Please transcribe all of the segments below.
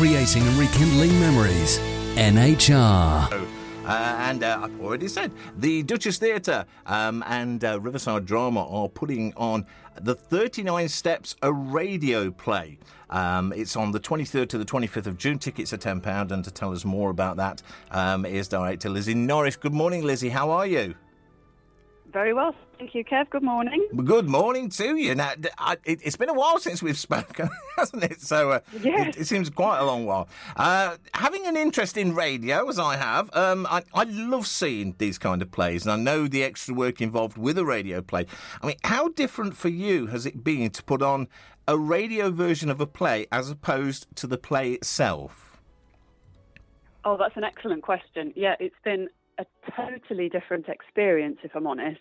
creating and rekindling memories. NHR. And I've already said, the Duchess Theatre and Riverside Drama are putting on The 39 Steps, a radio play. It's on the 23rd to the 25th of June. Tickets are £10. And to tell us more about that is director Lizzie Norris. Good morning, Lizzie. How are you? Very well, thank you, Kev. Good morning. Good morning to you. Now, it's been a while since we've spoken, hasn't it? So yes. It seems quite a long while. Having an interest in radio, as I have, I love seeing these kind of plays, and I know the extra work involved with a radio play. I mean, how different for you has it been to put on a radio version of a play as opposed to the play itself? Oh, that's an excellent question. Yeah, it's been a totally different experience, if I'm honest.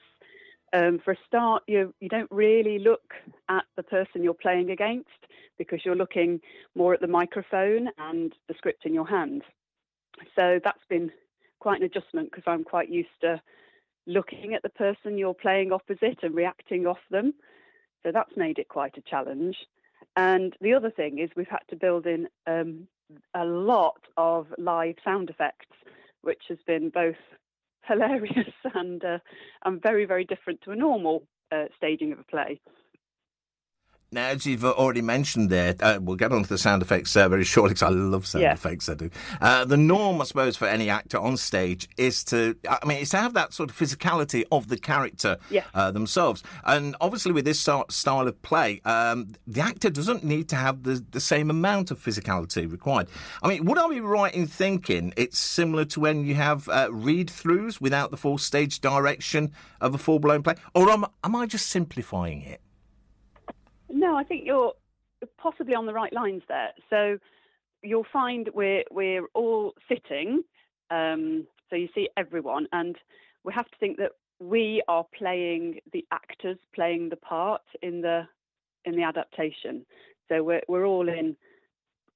For a start, you don't really look at the person you're playing against because you're looking more at the microphone and the script in your hand. So that's been quite an adjustment because I'm quite used to looking at the person you're playing opposite and reacting off them. So that's made it quite a challenge. And the other thing is we've had to build in a lot of live sound effects, which has been both hilarious and very, very different to a normal staging of a play. Now, as you've already mentioned there, we'll get on to the sound effects very shortly because I love sound effects, I do. The norm, I suppose, for any actor on stage is to have that sort of physicality of the character themselves. And obviously with this style of play, the actor doesn't need to have the same amount of physicality required. I mean, would I be right in thinking it's similar to when you have read-throughs without the full stage direction of a full-blown play? Or am I just simplifying it? No, I think you're possibly on the right lines there. So you'll find we're all sitting, so you see everyone, and we have to think that we are playing the actors, playing the part in the adaptation. So we're all in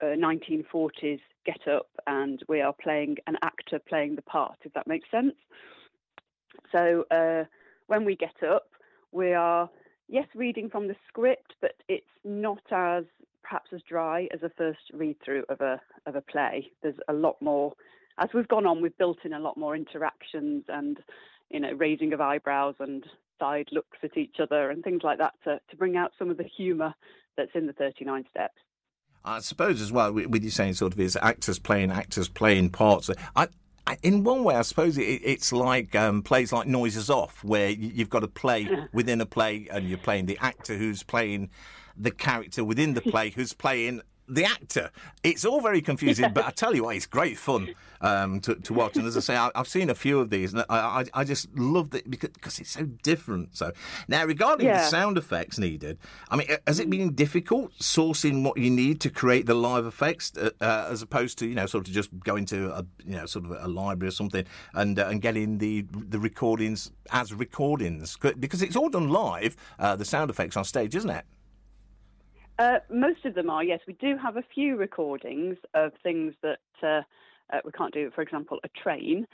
1940s get up, and we are playing an actor playing the part. If that makes sense. So when we get up, we are. Yes, reading from the script, but it's not as perhaps as dry as a first read-through of a play. There's a lot more. As we've gone on, we've built in a lot more interactions and, raising of eyebrows and side looks at each other and things like that to bring out some of the humour that's in the 39 Steps. I suppose as well, with you saying sort of is actors playing parts. In one way, I suppose it's like plays like Noises Off, where you've got a play within a play and you're playing the actor who's playing the character within the play who's playing the actor. It's all very confusing, but I tell you what, it's great fun to watch. And as I say, I've seen a few of these, and I just love it because it's so different. So now, regarding the sound effects needed, I mean, has it been difficult sourcing what you need to create the live effects as opposed to sort of just going to a library or something and getting the recordings as recordings, because it's all done live, the sound effects on stage, isn't it? Most of them are, yes. We do have a few recordings of things that we can't do, for example, a train.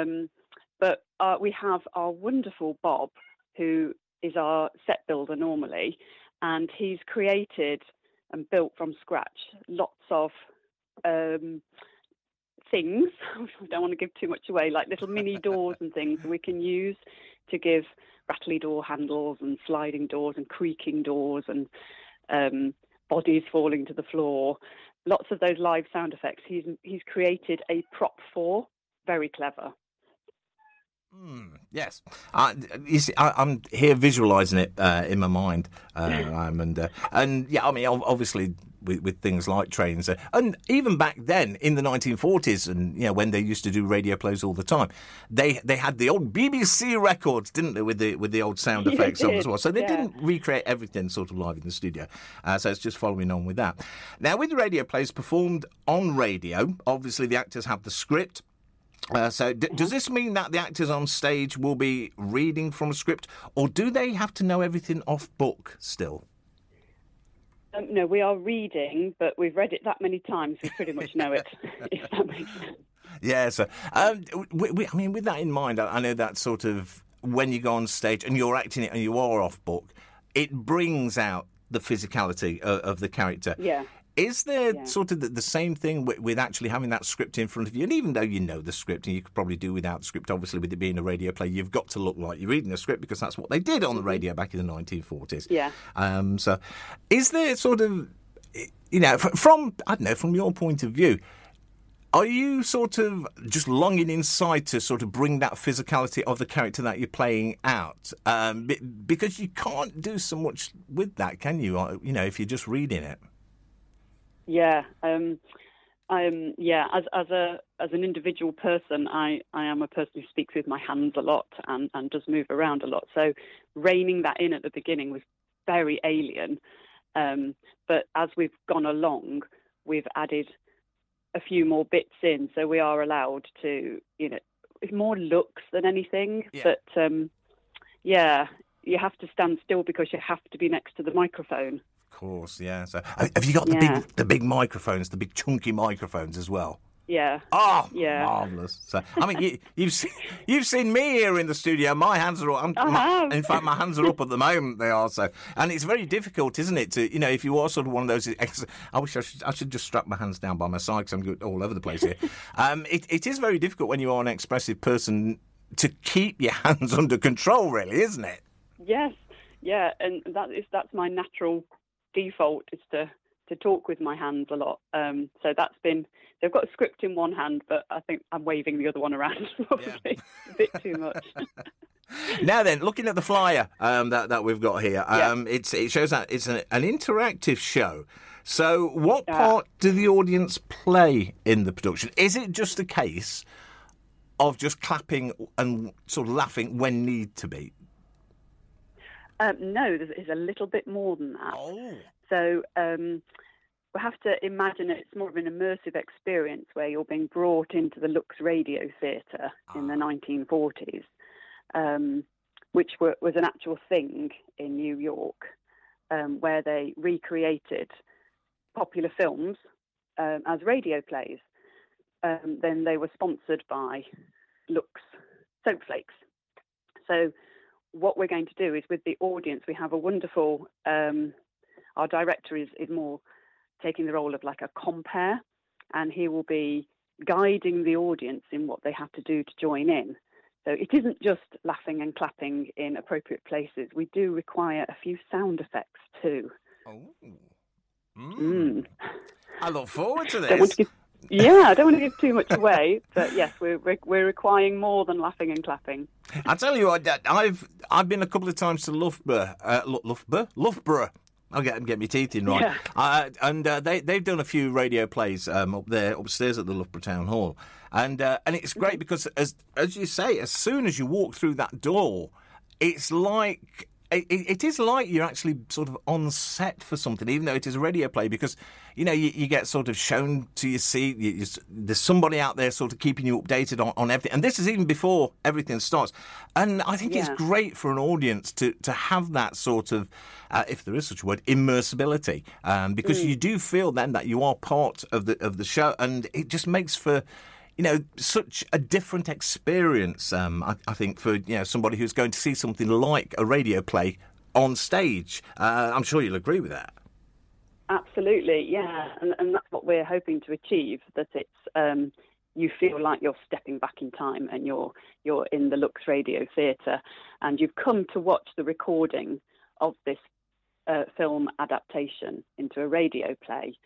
But we have our wonderful Bob, who is our set builder normally, and he's created and built from scratch lots of things. I don't want to give too much away, like little mini doors and things we can use to give rattly door handles and sliding doors and creaking doors and bodies falling to the floor, lots of those live sound effects. He's created a prop for, very clever. Yes, you see, I'm here visualising it in my mind, I mean, obviously with things like trains, and even back then in the 1940s, and when they used to do radio plays all the time, they had the old BBC records, didn't they, with the old sound effects on as well. So they didn't recreate everything sort of live in the studio. So it's just following on with that. Now, with the radio plays performed on radio, obviously the actors have the script. So does this mean that the actors on stage will be reading from a script, or do they have to know everything off book still? No, we are reading, but we've read it that many times, we pretty much know it, if that makes sense. Yeah, so, with that in mind, I know that sort of when you go on stage and you're acting it and you are off book, it brings out the physicality of the character. Yeah. Is there sort of the same thing with actually having that script in front of you? And even though you know the script, and you could probably do without the script, obviously with it being a radio play, you've got to look like you're reading a script because that's what they did on the radio back in the 1940s. Yeah. So is there sort of, you know, from your point of view, are you sort of just longing inside to sort of bring that physicality of the character that you're playing out? Because you can't do so much with that, can you? You know, if you're just reading it. Yeah, As an individual person, I am a person who speaks with my hands a lot and does move around a lot. So reining that in at the beginning was very alien. But as we've gone along, we've added a few more bits in, so we are allowed to, you know, more looks than anything. Yeah. But you have to stand still because you have to be next to the microphone. Of course, yeah. So have you got the big microphones, the big chunky microphones as well? Yeah. Oh, yeah. Marvellous. So, I mean, you've seen me here in the studio. My hands are up. In fact, my hands are up at the moment. They are so. And it's very difficult, isn't it, to, you know, if you are sort of one of those... I wish I should just strap my hands down by my side because I'm all over the place here. It is very difficult when you are an expressive person to keep your hands under control, really, isn't it? Yes. Yeah. And that's my natural default is to talk with my hands a lot. So that's been... They've got a script in one hand, but I think I'm waving the other one around probably a bit too much. Now then, looking at the flyer that we've got here, it shows that it's an interactive show. So what part do the audience play in the production? Is it just a case of just clapping and sort of laughing when need to be? No, there's a little bit more than that. Oh. So... we have to imagine it's more of an immersive experience where you're being brought into the Lux Radio Theatre in the 1940s, which was an actual thing in New York, where they recreated popular films as radio plays. Then they were sponsored by Lux Soap Flakes. So what we're going to do is with the audience, we have a wonderful... our director is more... taking the role of like a compere, and he will be guiding the audience in what they have to do to join in. So it isn't just laughing and clapping in appropriate places. We do require a few sound effects too. Oh, I look forward to this. I don't want to give too much away, but yes, we're requiring more than laughing and clapping. I tell you what, I've been a couple of times to Loughborough. I'll get my teeth in right. Yeah. They've done a few radio plays up there, upstairs at the Loughborough Town Hall. And it's great because, as you say, as soon as you walk through that door, it's like... It is like you're actually sort of on set for something, even though it is a radio play, because, you know, you get sort of shown to your seat. There's somebody out there sort of keeping you updated on everything. And this is even before everything starts. And I think it's great for an audience to have that sort of, if there is such a word, immersibility, because you do feel then that you are part of the show. And it just makes for... You know, such a different experience, I think, for, you know, somebody who's going to see something like a radio play on stage. I'm sure you'll agree with that. Absolutely, yeah. And that's what we're hoping to achieve, that it's you feel like you're stepping back in time and you're in the Lux Radio Theatre and you've come to watch the recording of this film adaptation into a radio play.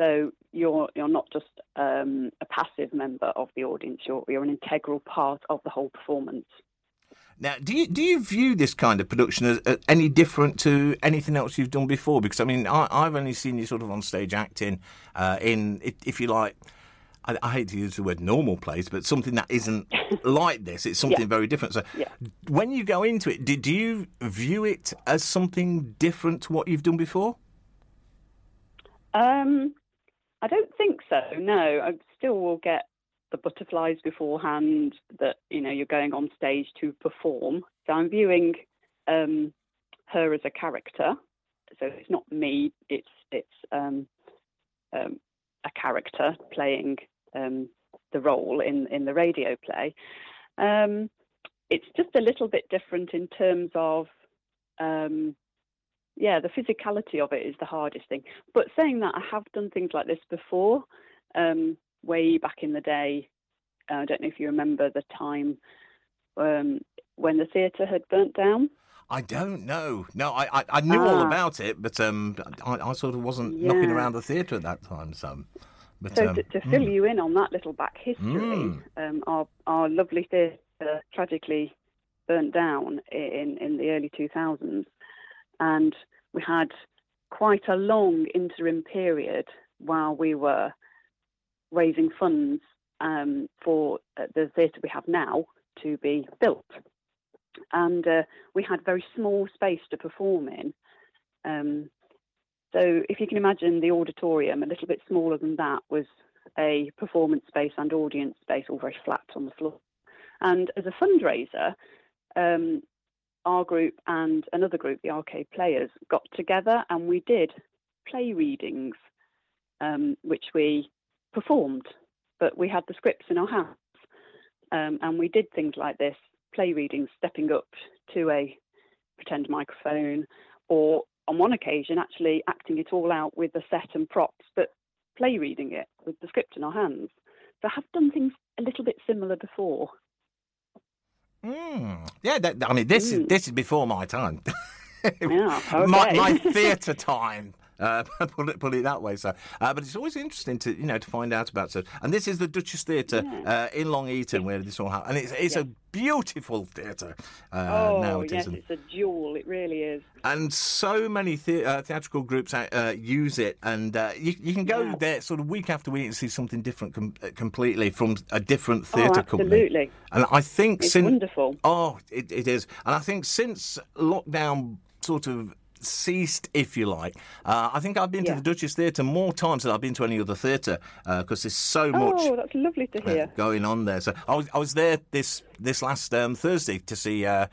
So you're not just a passive member of the audience. You're an integral part of the whole performance. Now, do you view this kind of production as any different to anything else you've done before? Because I mean, I've only seen you sort of on stage acting in, if you like, I hate to use the word normal plays, but something that isn't like this. It's something very different. So when you go into it, do you view it as something different to what you've done before? I don't think so, no. I still will get the butterflies beforehand that, you know, you're going on stage to perform. So I'm viewing her as a character. So it's not me, it's a character playing the role in the radio play. It's just a little bit different in terms of yeah, the physicality of it is the hardest thing. But saying that, I have done things like this before, way back in the day. I don't know if you remember the time when the theatre had burnt down. I don't know. No, I knew all about it, but I sort of wasn't knocking around the theatre at that time. So to fill you in on that little back history, our lovely theatre tragically burnt down in the early 2000s. And we had quite a long interim period while we were raising funds for the theatre we have now to be built. And we had very small space to perform in. So if you can imagine the auditorium, a little bit smaller than that, was a performance space and audience space, all very flat on the floor. And as a fundraiser, our group and another group, the RK Players, got together and we did play readings, which we performed. But we had the scripts in our house, and we did things like this, play readings, stepping up to a pretend microphone, or on one occasion actually acting it all out with a set and props, but play reading it with the script in our hands. So I have done things a little bit similar before. Yeah, I mean, this is before my time. Yeah, okay. my theatre time. Put it that way. So, but it's always interesting to to find out about stuff. And this is the Duchess Theatre in Long Eaton where this all happened. And it's a beautiful theatre. Now it is. It's a jewel. It really is. And so many theatrical groups use it, and you can go there sort of week after week and see something different completely from a different theatre company. Absolutely. And I think it's wonderful. Oh, it is. And I think since lockdown sort of ceased, if you like. I think I've been to the Duchess Theatre more times than I've been to any other theatre because there's so much. Oh, that's lovely to hear. Going on there. So I was there this last Thursday to see High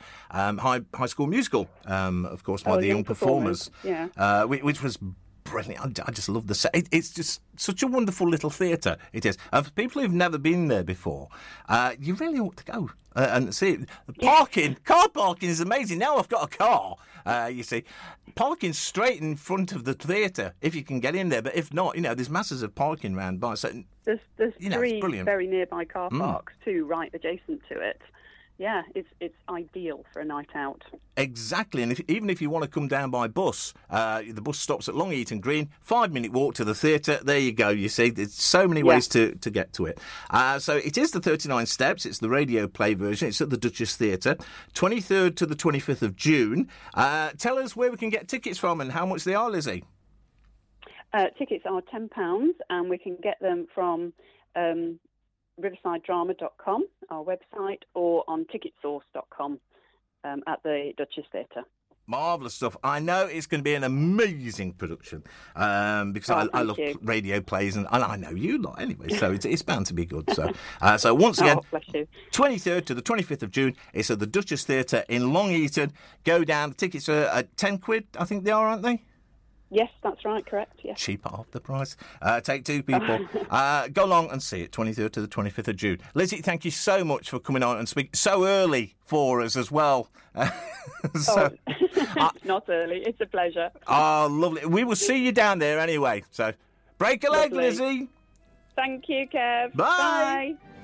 School Musical, of course, by the young performers. Yeah, which was brilliant. I just love the set. It's just such a wonderful little theatre. It is. And for people who've never been there before, you really ought to go and see it. The parking, car parking is amazing. Now I've got a car, you see. Parking straight in front of the theatre, if you can get in there. But if not, there's masses of parking round by. So, there's three very nearby car parks, two right adjacent to it. Yeah, it's ideal for a night out. Exactly, and even if you want to come down by bus, the bus stops at Long Eaton Green, 5-minute walk to the theatre, there you go, you see. There's so many ways to get to it. So it is the 39 Steps, it's the radio play version, it's at the Duchess Theatre, 23rd to the 25th of June. Tell us where we can get tickets from and how much they are, Lizzie. Tickets are £10 and we can get them from... riversidedrama.com, our website, or on ticketsource.com at the Duchess Theatre. Marvellous stuff. I know it's going to be an amazing production because I love radio plays and I know you lot anyway, so it's bound to be good. So so once again, 23rd to the 25th of June, it's at the Duchess Theatre in Long Eaton. Go down, the tickets are at £10, I think they are, aren't they? Yes, that's right, correct, yes. Cheaper off the price. Take two people. Go along and see it, 23rd to the 25th of June. Lizzie, thank you so much for coming on and speaking so early for us as well. Not early, it's a pleasure. Oh, lovely. We will see you down there anyway. So, break a leg, Lizzie. Thank you, Kev. Bye. Bye.